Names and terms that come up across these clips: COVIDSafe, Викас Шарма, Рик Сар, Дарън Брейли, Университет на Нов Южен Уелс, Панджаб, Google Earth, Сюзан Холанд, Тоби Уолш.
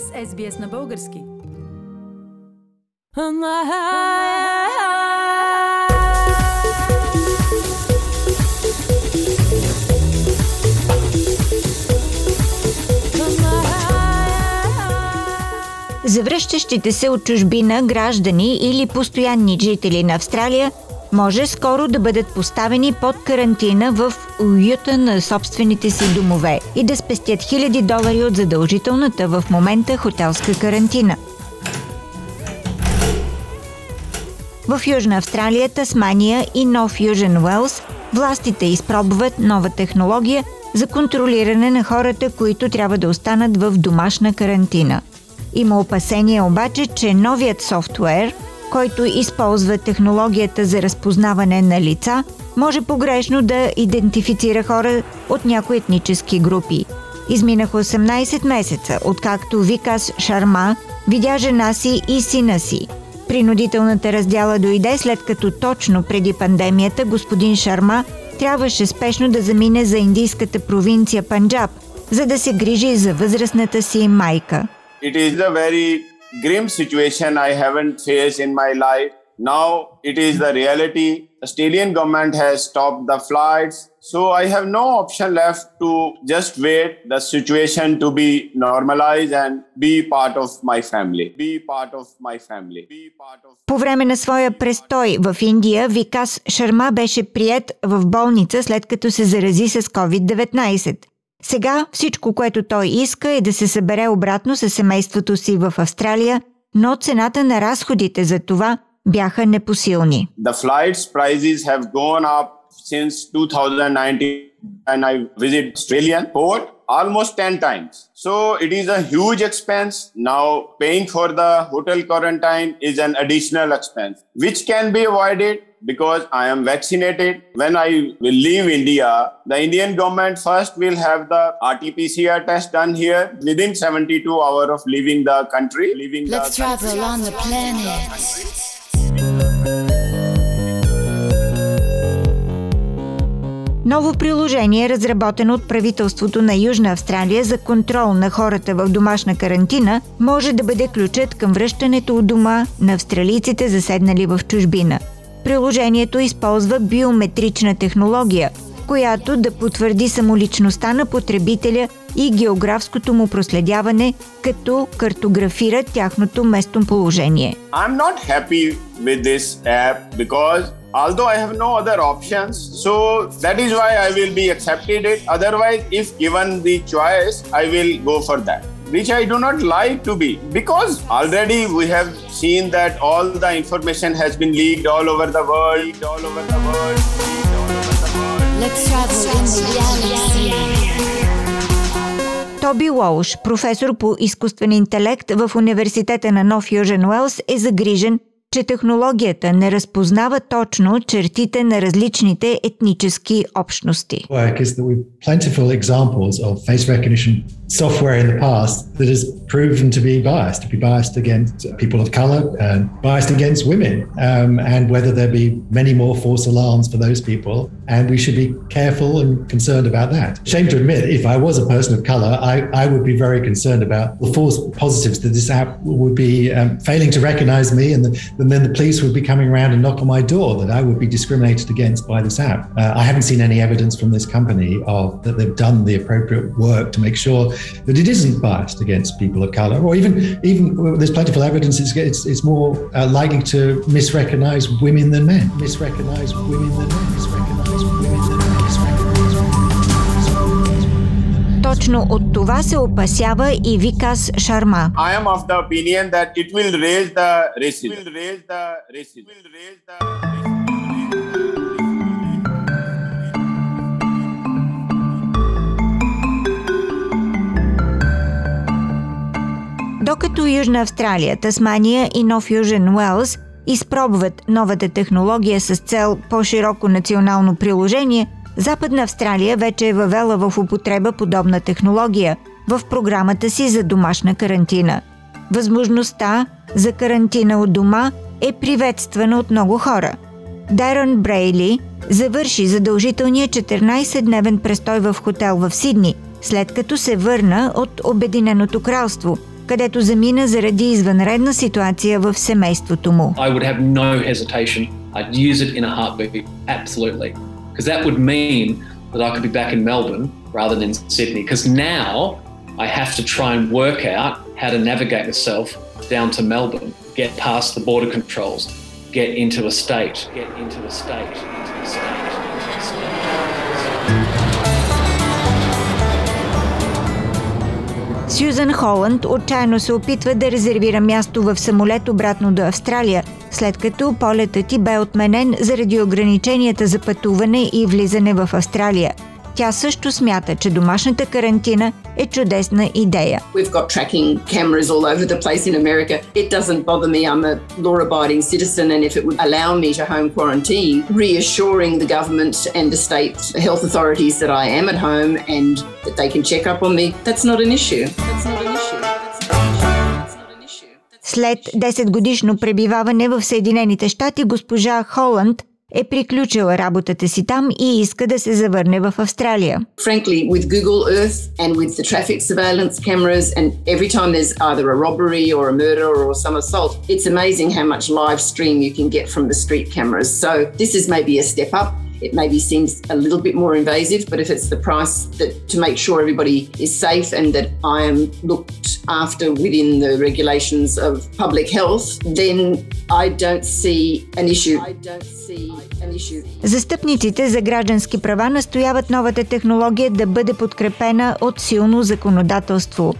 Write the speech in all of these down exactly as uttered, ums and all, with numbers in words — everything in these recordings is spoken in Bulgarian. сте с Ес Би Ес на български. Завръщащите се от чужбина граждани или постоянни жители на Австралия може скоро да бъдат поставени под карантина в уюта на собствените си домове и да спестят хиляди долари от задължителната в момента хотелска карантина. В Южна Австралия, Тасмания и Нов Южен Уелс властите изпробват нова технология за контролиране на хората, които трябва да останат в домашна карантина. Има опасение обаче, че новият софтуер, който използва технологията за разпознаване на лица, може погрешно да идентифицира хора от някои етнически групи. Изминаха осемнайсет месеца, откакто Викас Шарма видя жена си и сина си. Принудителната раздяла дойде след като точно преди пандемията господин Шарма трябваше спешно да замине за индийската провинция Панджаб, за да се грижи за възрастната си майка. It is the very grim situation I haven't faced in my life. Now it is the reality. Australian government has stopped the flights. So I have no option left to just wait the situation to be normalized and be part of my family. Be part of my family. Be part of... По време на своя престой в Индия, Викас Шарма беше приет в болница след като се зарази с ковид деветнайсет. Сега всичко, което той иска, е да се събере обратно със семейството си в Австралия, но цената на разходите за това бяха непосилни. The flights prices have gone up since twenty nineteen and I visit Australian port almost ten times. So it is a huge expense. Now paying for the hotel quarantine is an additional expense which can be avoided. Because I am vaccinated, when I will leave India, the Indian government first will have the R T P C R test done here within seventy-two hours of leaving the country. Leaving Let's the travel country. on the planet. Ново приложение, разработено от правителството на Южна Австралия за контрол на хората в домашна карантина, може да бъде ключът към връщането от дома на австралийците, заседнали в чужбина. Приложението използва биометрична технология, която да потвърди самоличността на потребителя и географското му проследяване, като картографира тяхното местоположение. I'm not happy with this app because although I have no other options, so that is why I will be accepted it. Otherwise, if given the choice, I will go for that. Which I do not like to be, because already we have seen that all the information has been leaked all over the world, all over the world, all over the world. Let's travel in the galaxy. Тоби Уолш, професор по изкуствен интелект в Университета на Нов Южен Уелс, е загрижен, че технологията не разпознава точно чертите на различните етнически общности. And then the police would be coming around and knock on my door that I would be discriminated against by this app. Uh, I haven't seen any evidence from this company of that they've done the appropriate work to make sure that it isn't biased against people of color, or even even there's plentiful evidence it's it's, it's more uh, likely to misrecognize women than men. Misrecognize women than men. Misrecognize women than men. Точно от това се опасява и Викас Шарма. I am of the opinion that it will raise the racism. It will raise the racism. It will raise the racism. Докато Южна Австралия, Тасмания и Нов Южен Уелс изпробват новата технология с цел по-широко национално приложение, Западна Австралия вече е въвела в употреба подобна технология в програмата си за домашна карантина. Възможността за карантина от дома е приветствана от много хора. Дарън Брейли завърши задължителния четиринайсетдневен престой в хотел в Сидни, след като се върна от Обединеното кралство, където замина заради извънредна ситуация в семейството му. I would have no hesitation. I'd use it in a heartbeat, absolutely. Because that would mean that I could be back in Melbourne rather than Sydney. Because now I have to try and work out how to navigate myself down to Melbourne, get past the border controls, get into a state, get into a state, into a state. Сюзан Холанд отчаяно се опитва да резервира място в самолет обратно до Австралия, след като полетът ѝ бе отменен заради ограниченията за пътуване и влизане в Австралия. Тя също смята, че домашната карантина е чудесна идея. We've got tracking cameras all over the place in America. It doesn't bother me. I'm a law-abiding citizen, and if it would allow me to home quarantine, reassuring the government and the state health authorities that I am at home and that they can check up on me, that's not an issue. That's not an issue. След десетгодишно пребиваване в Съединените щати, госпожа Холанд е приключила работата си там и иска да се завърне в Австралия. Frankly, with Google Earth and with the traffic surveillance cameras and every time there's either a robbery or a murder or some assault, it's amazing how much live stream you can get from the street cameras. So this is maybe a step up. It maybe seems a little bit more invasive, but if it's the price that to make sure everybody is safe and that I am looked after within the regulations of public health, then I don't see an issue. I don't see an issue. Застъпниците за граждански права настояват новата технология да бъде подкрепена от силно законодателство.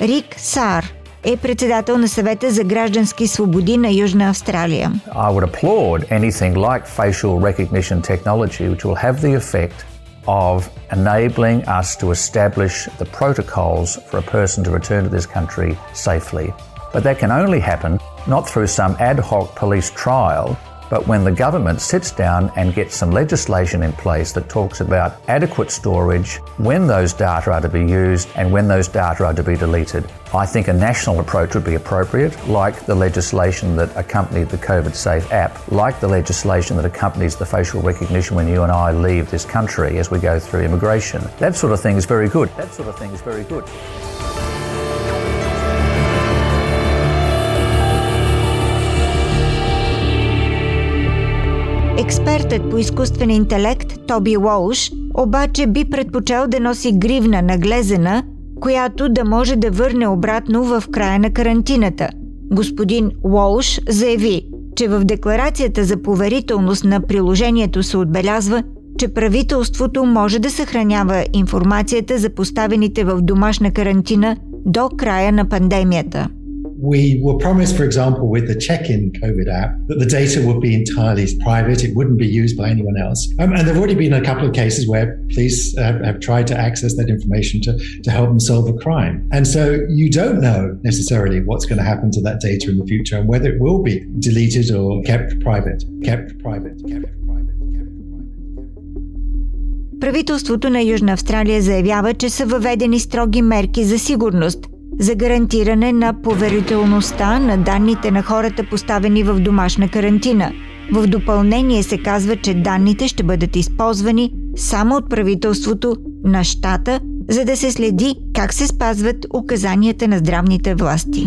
Рик Сар е председател на Съвета за граждански свободи на Южна Австралия. I would applaud anything like facial recognition technology which will have the effect of enabling us to establish the protocols for a person to return to this country safely. But that can only happen not through some ad hoc police trial, but when the government sits down and gets some legislation in place that talks about adequate storage, when those data are to be used and when those data are to be deleted. I think a national approach would be appropriate, like the legislation that accompanied the COVIDSafe app, like the legislation that accompanies the facial recognition when you and I leave this country as we go through immigration. That sort of thing is very good. That sort of thing is very good. Експертът по изкуствен интелект Тоби Уолш обаче би предпочел да носи гривна наглезена, която да може да върне обратно в края на карантината. Господин Уолш заяви, че в декларацията за поверителност на приложението се отбелязва, че правителството може да съхранява информацията за поставените в домашна карантина до края на пандемията. We were promised, for example, with the check-in COVID app, that the data would be entirely private. It wouldn't be used by anyone else. Um, and there have already been a couple of cases where police have, have tried to access that information to, to help them solve a crime. And so you don't know necessarily what's going to happen to that data in the future and whether it will be deleted or kept private, kept private, kept private. Правителството на Южна Австралия заявява, че са въведени строги мерки за сигурност за гарантиране на поверителността на данните на хората, поставени в домашна карантина. В допълнение се казва, че данните ще бъдат използвани само от правителството на щата, за да се следи как се спазват указанията на здравните власти.